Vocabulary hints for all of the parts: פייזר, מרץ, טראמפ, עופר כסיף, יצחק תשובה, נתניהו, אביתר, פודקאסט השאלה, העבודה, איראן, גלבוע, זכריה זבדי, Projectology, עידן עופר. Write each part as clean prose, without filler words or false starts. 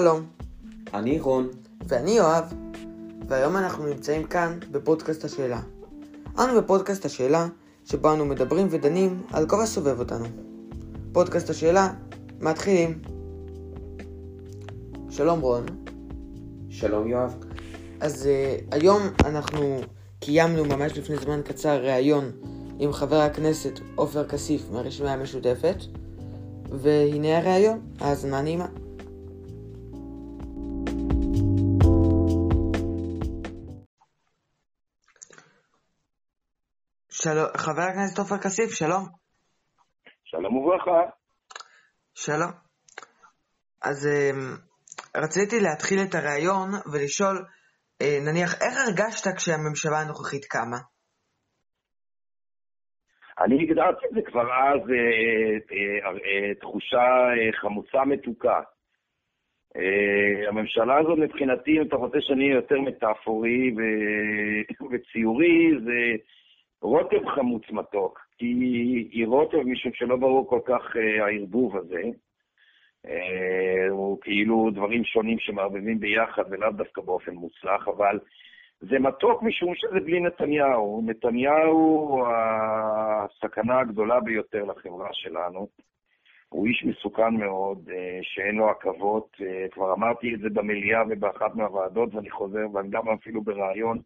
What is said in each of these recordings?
שלום, אני רון ואני יואב, והיום אנחנו נמצאים כאן בפודקאסט השאלה. אנו בפודקאסט השאלה שבו אנו מדברים ודנים על כל הסובב אותנו. פודקאסט השאלה, מתחילים. שלום רון. שלום יואב. אז היום אנחנו קיימנו ממש לפני זמן קצר ראיון עם חבר הכנסת עופר כסיף מהרשימה המשותפת, והנה הראיון, האזנה נעימה. חבר הכנסת עופר כסיף, שלום. שלום וברכה. שלום. אז רציתי להתחיל את הראיון ולשאול, נניח, איך הרגשת כשהממשלה הנוכחית קמה? אני הגדרתי את זה כבר אז תחושה חמוצה מתוקה. הממשלה הזאת מבחינתי, אם אתה רוצה שאני יותר מטאפורי וציורי, זה רוטב חמוץ מתוק, כי היא רוטב משום שלא ברור כל כך הערבוב הזה. הוא כאילו דברים שונים שמערבבים ביחד ולאו דווקא באופן מוצלח, אבל זה מתוק משום שזה בלי נתניהו. נתניהו הסכנה הגדולה ביותר לחברה שלנו. הוא איש מסוכן מאוד, שאין לו עכבות. כבר אמרתי את זה במליאה ובאחת מהוועדות, ואני חוזר, ואני גם אפילו ברעיון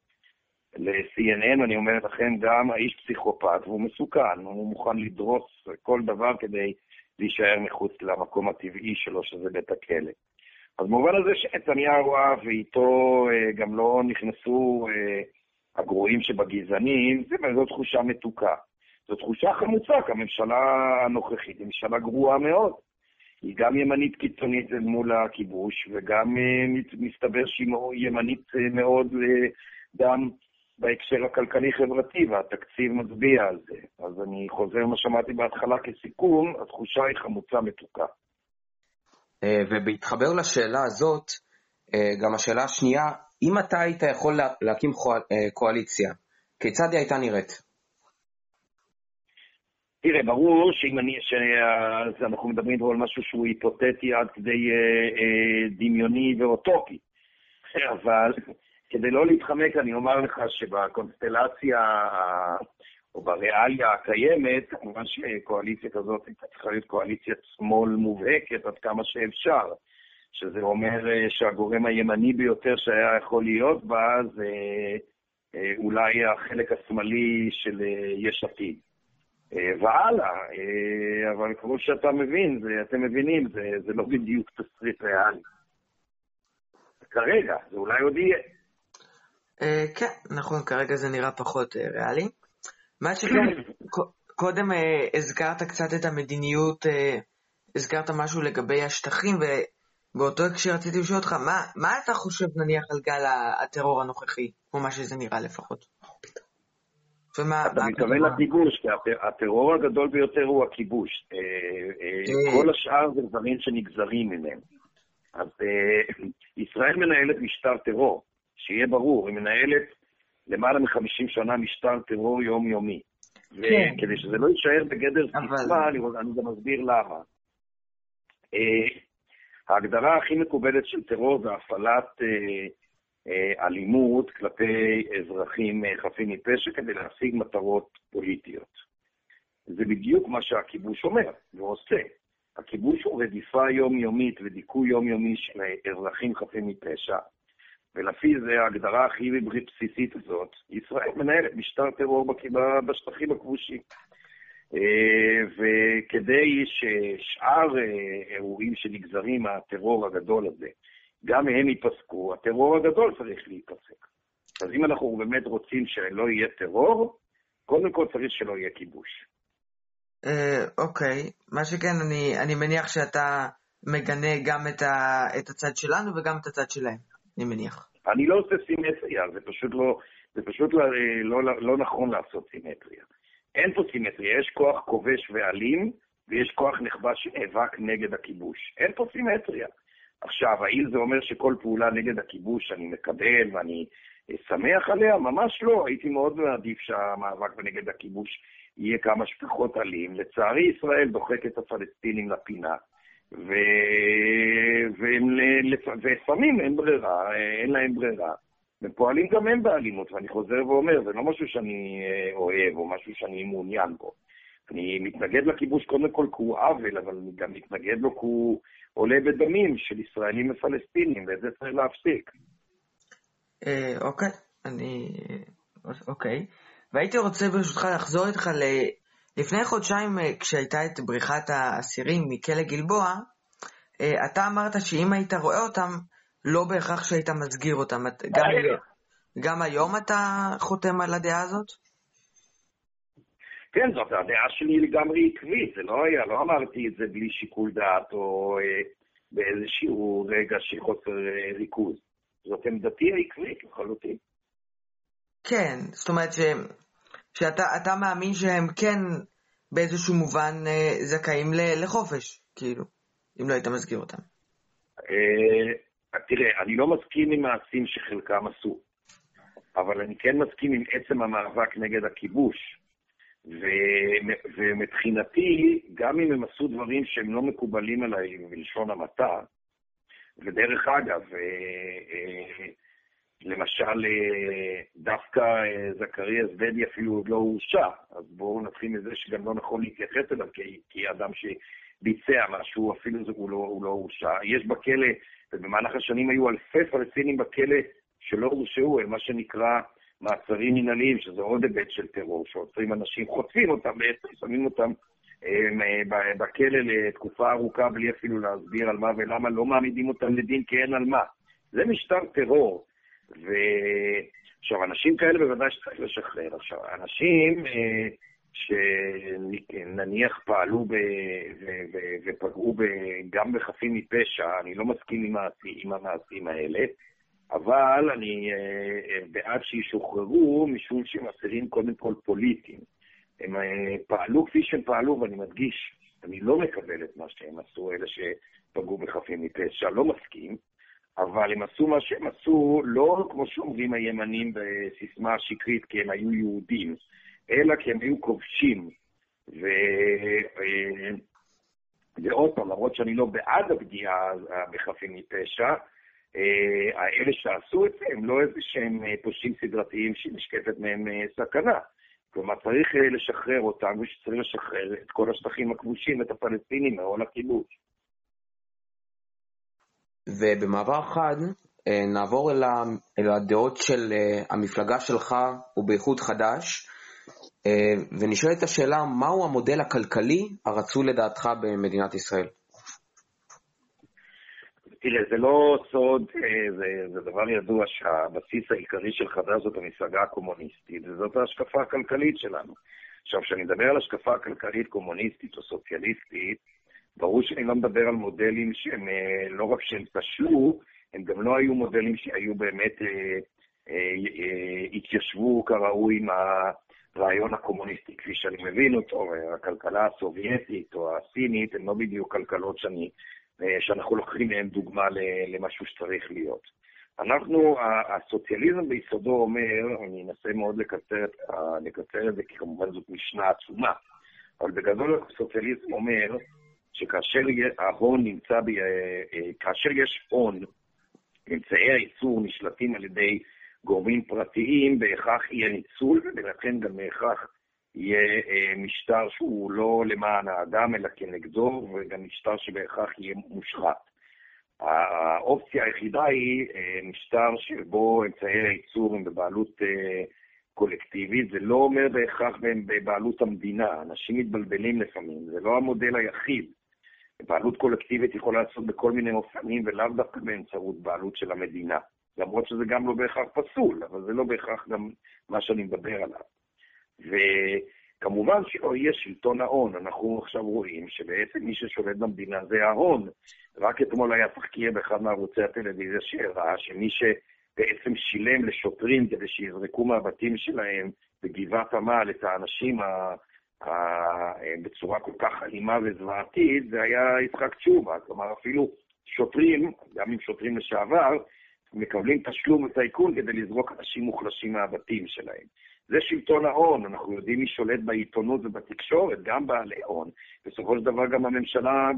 ל-CNN, אני אומר לכם, גם האיש פסיכופת, והוא מסוכן, הוא מוכן לדרוס כל דבר כדי להישאר מחוץ למקום הטבעי שלו, שזה בית הכלא. אז במובן הזה שנתניהו ואיתו גם לא נכנסו הגרועים שבגזענים, זו תחושה מתוקה. זו תחושה חמוצה, כי הממשלה הנוכחית היא ממשלה גרועה מאוד. היא גם ימנית קיצונית מול הכיבוש, וגם מסתבר שהיא ימנית מאוד דם בהקשר הכלכלי-חברתי, והתקציב מצביע על זה. אז אני חוזר מה שמעתי בהתחלה כסיכום, התחושה היא חמוצה מתוקה. ובהתחבר לשאלה הזאת, גם השאלה השנייה, אם אתה היית יכול להקים קואליציה, כיצד היא הייתה נראית? תראה, ברור שאנחנו מדברים על משהו שהוא היפותטי עד כדי דמיוני ואוטופי, אבל כדי לא להתחמק, אני אומר לך שבקונסטלציה או בריאליה הקיימת, כמובן שקואליציה כזאת הייתה צריכה להיות קואליציית שמאל מובהקת עד כמה שאפשר, שזה אומר שהגורם הימני ביותר שהיה יכול להיות בה, זה אולי החלק השמאלי של יש עתיד. והלאה, אבל כמו שאתה מבין, אתם מבינים, זה לא בדיוק תסריט ריאלי. כרגע, זה אולי עוד יהיה. כן, נכון, כרגע זה נראה פחות ריאלי. מה שכן, קודם הזכרת קצת את המדיניות, הזכרת משהו לגבי השטחים, ובאותו כשרציתי לשאול אותך, מה אתה חושב נניח על גל הטרור הנוכחי, או מה שזה נראה לפחות? אתה מתכוון לכיבוש, כי הטרור הגדול ביותר הוא הכיבוש. כל השאר זה דברים שנגזרים ממנו. אז ישראל מנהלת משטר טרור, שיהיה ברור, היא מנהלת למעלה מ-50 שנה משטר טרור יומיומי. וכדי שזה לא יישאר בגדר סיסמה, אני גם אסביר למה. ההגדרה הכי מקובלת של טרור זה הפעלת אלימות כלפי אזרחים חפים מפשע כדי להשיג מטרות פוליטיות. זה בדיוק מה שהכיבוש אומר ועושה. הכיבוש הוא רדיפה יומיומית ודיכוי יומיומי של אזרחים חפים מפשע. ולפי זה ההגדרה הכי בסיסית הזאת, ישראל מנהלת משטר טרור בשטחים הכבושים. וכדי ששאר אירועים שנגזרים מהטרור הגדול הזה, גם הם ייפסקו, הטרור הגדול צריך להיפסק. אז אם אנחנו באמת רוצים שלא יהיה טרור, קודם כל צריך שלא יהיה כיבוש. אוקיי, מה שכן, אני מניח שאתה מגנה גם את הצד שלנו וגם את הצד שלהם, אני מניח. אני לא עושה סימטריה, זה פשוט לא נכון לעשות סימטריה. אין פה סימטריה, יש כוח כובש ואלים, ויש כוח נכבש שנאבק נגד הכיבוש. אין פה סימטריה. עכשיו, האם זה אומר שכל פעולה נגד הכיבוש אני מקבל ואני שמח עליה? ממש לא, הייתי מאוד מעדיף שהמאבק נגד הכיבוש יהיה כמה שפחות אלים. לצערי ישראל דוחק את הפלסטינים לפינה, ולפעמים אין ברירה, אין להם ברירה, ופועלים גם הם באלימות, ואני חוזר ואומר, זה לא משהו שאני אוהב או משהו שאני מעוניין בו. אני מתנגד לכיבוש קודם כל כי הוא עוול, אבל אני גם מתנגד לו כי הוא עולה בדמים של ישראלים ופלסטינים, וזה צריך להפסיק. אוקיי. והייתי רוצה ברשותך לחזור איתך לפני חודשיים כשהייתה את בריחת האסירים מכלא גלבוע, אתה אמרת שאם היית רואה אותם, לא בהכרח שהיית מסגיר אותם. גם היום אתה חותם על הדעה הזאת? כן, זאת הדעה שלי לגמרי עקבית, זה לא היה, לא אמרתי את זה בלי שיקול דעת או באיזשהו רגע שחוסר ריכוז. זאת עמדתי העקבית לחלוטין. כן, זאת אומרת שאתה מאמין שהם כן באיזשהו מובן זכאים לחופש, כאילו, אם לא היית מסגיר אותם. תראה, אני לא מסכים עם מעשים שחלקם עשו, אבל אני כן מסכים עם עצם המאבק נגד הכיבוש, ומבחינתי, גם אם הם עשו דברים שהם לא מקובלים עליי בלשון המעטה, ודרך אגב, למשל, דווקא זכריה זבדי אפילו לא הורשע, אז בואו נתחיל מזה שגם לא נכון להתייחס אליו, כי אדם שביצע משהו, אפילו הוא לא הורשע. יש בכלא, ובמהלך השנים היו אלפי פלסטינים בכלא שלא הורשעו, מה שנקרא מעצרים מנהליים, שזה עוד היבט של טרור, שעוצרים אנשים, חוטפים אותם בעצם, שמים אותם בכלא לתקופה ארוכה, בלי אפילו להסביר על מה ולמה, לא מעמידים אותם לדין כי אין על מה. זה משטר טרור. עכשיו, אנשים כאלה בוודאי שצריך לשחרר. עכשיו, אנשים שנניח פעלו ופגעו גם בחפים מפשע, אני לא מסכים עם המעשים האלה, אבל אני בעד שישוחררו משום שהם אסירים קודם כל פוליטיים. הם פעלו כפי שהם פעלו, ואני מדגיש, אני לא מקבל את מה שהם עשו, אלה שפגעו בחפים מפשע, לא מסכים. אבל הם עשו מה שהם עשו, לא כמו שאומרים הימנים בסיסמה השקרית, כי הם היו יהודים, אלא כי הם היו כובשים. ועוד פעם, למרות שאני לא בעד הפגיעה בחפים מפשע, האלה שעשו את זה, הם לא איזה שהם פושעים סדרתיים שנשקפת מהם סכנה. כלומר, צריך לשחרר אותם, ושצריך לשחרר את כל השטחים הכבושים, את הפלסטינים, מעול הכיבוש. ובמעבר חד נעבור אל הדעות של המפלגה שלך ובייחוד חדש, ונשאל את השאלה, מהו המודל הכלכלי הרצוי לדעתך במדינת ישראל? תראה, זה לא סוד, זה דבר ידוע שהבסיס העיקרי של חדש זאת המפלגה הקומוניסטית, וזאת ההשקפה הכלכלית שלנו. עכשיו, כשאני מדבר על השקפה הכלכלית קומוניסטית או סוציאליסטית, ברור שאני לא מדבר על מודלים שהם לא רק שהם פשלו, הם גם לא היו מודלים שהיו באמת, התיישבו כראוי עם הרעיון הקומוניסטי, כפי שאני מבין אותו, הכלכלה הסובייטית או הסינית, הם לא בדיוק כלכלות שאנחנו לוקחים מהם דוגמה למשהו שצריך להיות. אנחנו, הסוציאליזם ביסודו אומר, אני אנסה מאוד לקצר את זה, כי כמובן זאת משנה עצומה, אבל בגדול הסוציאליזם אומר, שכאשר יש הון, אמצעי הייצור נשלטים על ידי גורמים פרטיים, בהכרח יהיה ניצול, ולכן גם בהכרח יהיה משטר שהוא לא למען האדם, אלא כנגדו, וגם משטר שבהכרח יהיה מושחת. האופציה היחידה היא משטר שבו אמצעי הייצור הם בבעלות קולקטיבית, זה לא אומר בהכרח בבעלות המדינה, אנשים מתבלבלים לפעמים, זה לא המודל היחיד. בעלות קולקטיבית יכולה לעשות בכל מיני אופנים, ולאו דווקא באמצעות בעלות של המדינה. למרות שזה גם לא בהכרח פסול, אבל זה לא בהכרח גם מה שאני מדבר עליו. וכמובן שלא יהיה שלטון ההון, אנחנו עכשיו רואים שבעצם מי ששולט במדינה זה ההון. רק אתמול היה תחקיר באחד מערוצי הטלוויזיה שהראה שמי שבעצם שילם לשוטרים כדי שיזרקו מהבתים שלהם בגבעת עמל את האנשים בצורה כל כך אלימה וזוועתית, זה היה יצחק תשובה. כלומר, אפילו שוטרים, גם אם שוטרים לשעבר, מקבלים תשלום וטייקון כדי לזרוק אנשים מוחלשים מהבתים שלהם. זה שלטון ההון, אנחנו יודעים מי שולט בעיתונות ובתקשורת, גם בעלי הון. בסופו של דבר גם הממשלה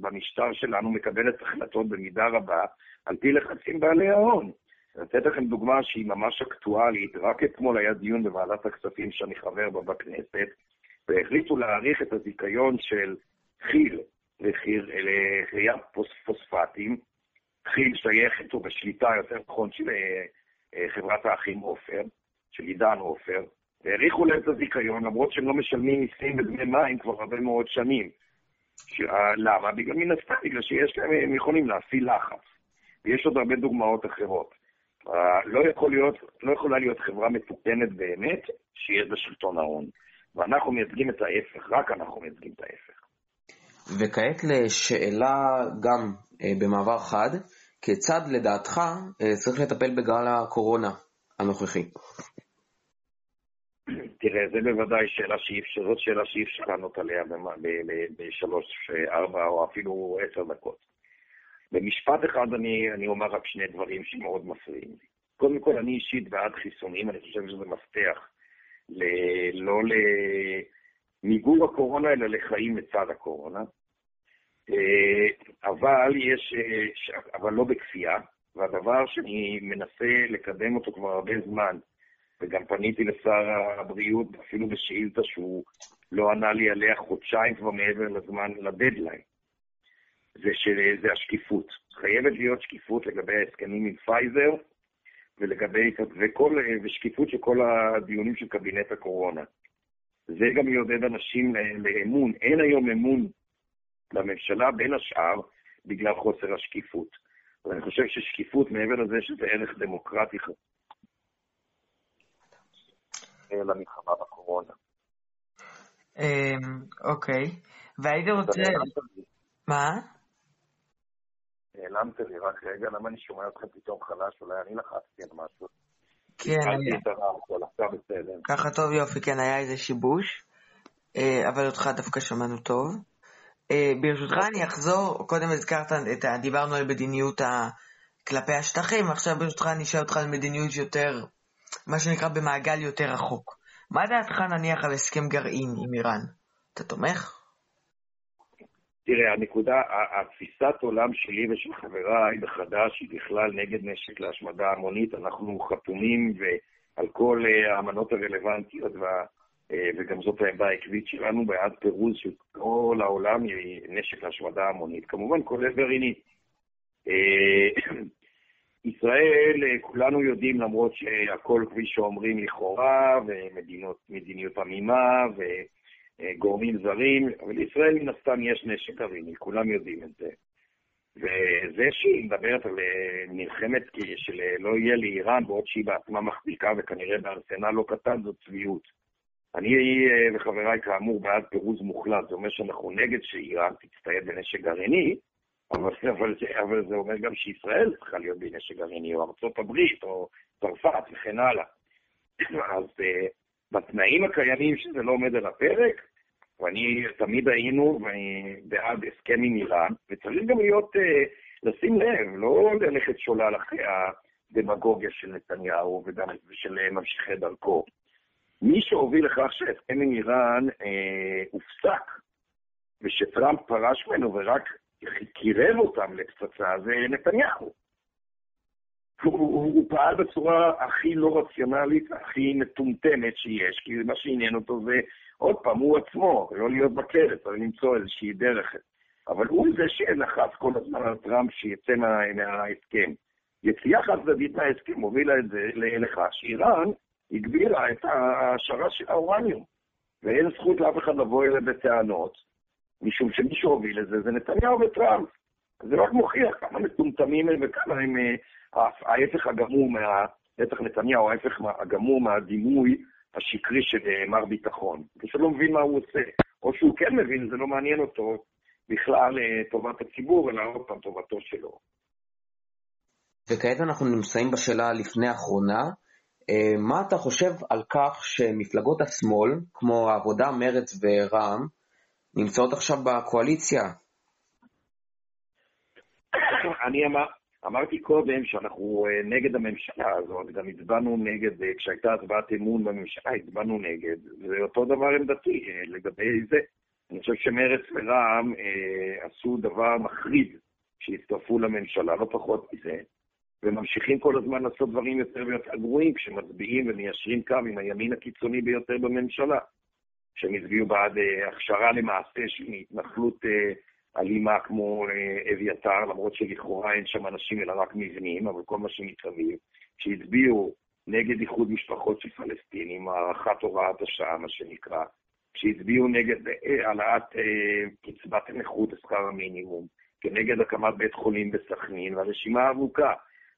במשטר שלנו מקבלת החלטות במידה רבה, על פי לחצים בעלי ההון. לתת לכם דוגמה שהיא ממש אקטואלית, רק אתמול היה דיון בוועדת הכספים שאני חבר בה בכנסת, והחליטו להאריך את הזיכיון של חיל לחריית פוספטים, חיל שייכת ובשליטה יותר נכון של חברת האחים עופר, של עידן עופר, והאריכו להם את הזיכיון, למרות שהם לא משלמים מיסים בדמי מים כבר הרבה מאוד שנים. למה? בגלל מן הסתם, בגלל שיש להם, הם יכולים להפעיל לחץ. ויש עוד הרבה דוגמאות אחרות. לא יכולה להיות חברה מתוקנת באמת שיש בשלטון ההון. ואנחנו מייצגים את ההפך, רק אנחנו מייצגים את ההפך. וכעת לשאלה גם במעבר חד, כיצד לדעתך צריך לטפל בגל הקורונה הנוכחי? תראה, זה בוודאי שאלה שאיפשר, זאת שאלה שאיפשר לענות עליה בשלוש, ארבע או אפילו 10 דקות. במשפט אחד אני אומר רק 2 דברים שמאוד מפריעים. קודם כל, אני אישית בעד חיסונים, אני חושב שזה מפתח לא למיגור הקורונה, אלא לחיים לצד הקורונה. אבל לא בכפייה, והדבר שאני מנסה לקדם אותו כבר הרבה זמן, וגם פניתי לשר הבריאות, אפילו בשאילתה שהוא לא ענה לי עליה 2 חודשים כבר מעבר לזמן לדדליין, זה השקיפות. חייבת להיות שקיפות לגבי ההסכמים עם פייזר, ושקיפות של כל הדיונים של קבינט הקורונה. זה גם יעודד אנשים לאמון. אין היום אמון לממשלה, בין השאר, בגלל חוסר השקיפות. אבל אני חושב ששקיפות, מעבר לזה שזה ערך דמוקרטי, למלחמה בקורונה. אוקיי. והייתי רוצה... מה? נעלמת לי רק רגע, למה אני שומע אותך פתאום חלש, אולי אני לחצתי על משהו. כן, היה. ככה טוב, יופי, כן, היה איזה שיבוש, אבל אותך דווקא שמענו טוב. ברשותך אני אחזור, קודם הזכרת, דיברנו על מדיניות כלפי השטחים, עכשיו ברשותך אני אשאל אותך על מדיניות יותר, מה שנקרא במעגל יותר רחוק. מה דעתך נניח על הסכם גרעין עם איראן? אתה תומך? תראה, התפיסת עולם שלי ושל חבריי בחדש היא בכלל נגד נשק להשמדה המונית. אנחנו חתומים על כל האמנות הרלוונטיות, וגם זאת העמדה העקבית שלנו בעד פירוז של כל העולם היא נשק להשמדה המונית. כמובן כולל גרעינית. ישראל, כולנו יודעים, למרות שהכל כפי שאומרים לכאורה, ומדיניות עמימה, גורמים זרים, אבל ישראל מן הסתם יש נשק גרעיני, כולם יודעים את זה. וזה שהיא מדברת על מלחמת שלא יהיה לאיראן, בעוד שהיא בעצמה מחזיקה וכנראה בארסנל לא קטן, זאת צביעות. אני וחבריי כאמור בעד פירוז מוחלט, זה אומר שאנחנו נגד שאיראן תצטייד בנשק גרעיני, אבל זה אומר גם שישראל צריכה להיות בנשק גרעיני, או ארצות הברית, או צרפת וכן הלאה. אז... בתנאים הקיימים שזה לא עומד על הפרק, ואני תמיד היינו בעד הסכם עם איראן, וצריך גם להיות, לשים לב, לא ללכת שולל אחרי הדמגוגיה של נתניהו וגם של ממשיכי דרכו. מי שהוביל לכך שהסכם עם איראן הופסק, ושטראמפ פרש ממנו ורק קירב אותם לפצצה, זה נתניהו. הוא פעל בצורה הכי לא רציונלית, הכי מטומטמת שיש, כי מה שעניין אותו זה, עוד פעם, הוא עצמו, לא להיות בקרץ, אבל למצוא איזושהי דרך. אבל הוא זה שנחץ כל הזמן על טראמפ שיצא מההסכם. יציאה חד צדדית מההסכם הובילה את זה לכך שאיראן הגבירה את ההעשרה של האורניום, ואין זכות לאף אחד לבוא אליה בטענות, משום שמי שהוביל לזה זה נתניהו וטראמפ. זה רק מוכיח כמה מטומטמים וכמה הם... ההפך הגמור, בטח נתניהו, ההפך הגמור מהדימוי השקרי של מר ביטחון. כשהוא לא מבין מה הוא עושה, או שהוא כן מבין, זה לא מעניין אותו בכלל טובת הציבור, אלא עוד פעם טובתו שלו. וכעת אנחנו נמצאים בשאלה לפני האחרונה, מה אתה חושב על כך שמפלגות השמאל, כמו העבודה, מרץ ורע"מ, נמצאות עכשיו בקואליציה? אני אמר... אמרתי קודם שאנחנו נגד הממשלה הזאת, גם הצבענו נגד, כשהייתה הצבעת אמון בממשלה, הצבענו נגד. זה אותו דבר עמדתי לגבי זה. אני חושב שמרץ ורע"מ עשו דבר מחריד שהצטרפו לממשלה, לא פחות מזה. וממשיכים כל הזמן לעשות דברים יותר ויותר גרועים, כשמצביעים ומיישרים קו עם הימין הקיצוני ביותר בממשלה. כשהם הצביעו בעד הכשרה למעשה של התנחלות אלימה כמו אביתר, למרות שלכאורה אין שם אנשים אלא רק מבנים, אבל כל מה שמתרבים, כשהצביעו נגד איחוד משפחות של פלסטינים, הארכת הוראת השעה, מה שנקרא, כשהצביעו נגד העלאת קצבת הנכות לשכר המינימום, כנגד הקמת בית חולים בסכנין, והרשימה ארוכה.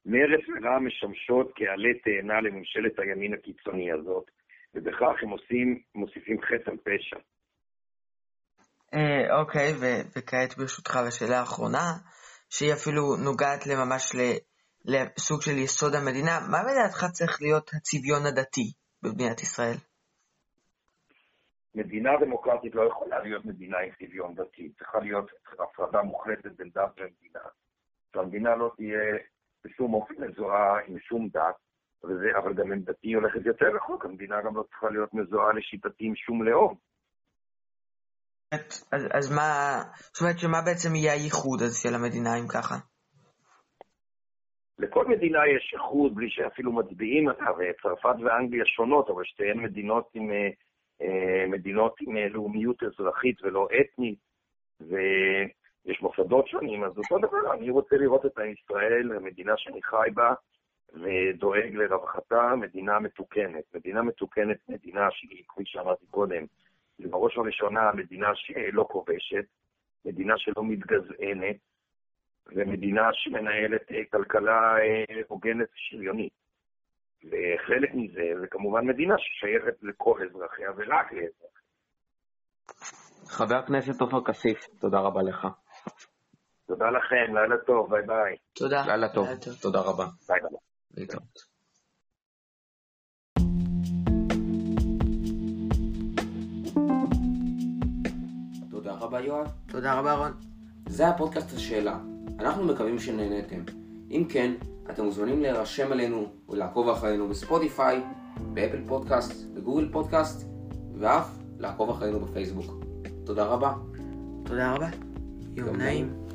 מרץ ורע"מ משמשות כעלה תאנה לממשלת הימין הקיצוני הזאת, ובכך הם מוסיפים חטא על פשע. אוקיי, וכעת ברשותך לשאלה האחרונה, שהיא אפילו נוגעת לממש לסוג של יסוד המדינה, מה בדעתך צריך להיות הצביון הדתי במדינת ישראל? מדינה דמוקרטית לא יכולה להיות מדינה עם צביון דתי, צריכה להיות הפרדה מוחלטת בין דת למדינה. המדינה לא תהיה בשום אופן מזוהה עם שום דת, אבל גם אם דתי הולכת יותר רחוק, המדינה גם לא צריכה להיות מזוהה לשיטתי עם שום לאום. אז מה, זאת אומרת שמה בעצם יהיה הייחוד של המדינה אם ככה? לכל מדינה יש ייחוד בלי שאפילו מצביעים, צרפת ואנגליה שונות, אבל שתיהן מדינות עם לאומיות אזרחית ולא אתנית, ויש מוסדות שונים, אז אותו דבר, אני רוצה לראות את ישראל, המדינה שאני חי בה, ודואג לרווחתה, מדינה מתוקנת. מדינה מתוקנת, מדינה שהיא, כפי שאמרתי קודם, בראש הראשונה, מדינה שלא כובשת, מדינה שלא מתגזענת, ומדינה שמנהלת כלכלה הוגנת ושוויונית. וחלק מזה, וכמובן מדינה ששייכת לכל אזרחיה ורק לאזרחיה. חבר הכנסת עופר כסיף, תודה רבה לך. תודה לכם, לילה טוב, ביי ביי. תודה. לילה טוב, תודה רבה. ביי ביי. תודה רבה יואב. תודה רבה רון. זה הפודקאסט השאלה. אנחנו מקווים שנהנתם. אם כן, אתם מוזמנים להירשם עלינו ולעקוב אחרינו בספוטיפיי, באפל פודקאסט, בגוגל פודקאסט, ואף לעקוב אחרינו בפייסבוק. תודה רבה. תודה רבה. יום נעים.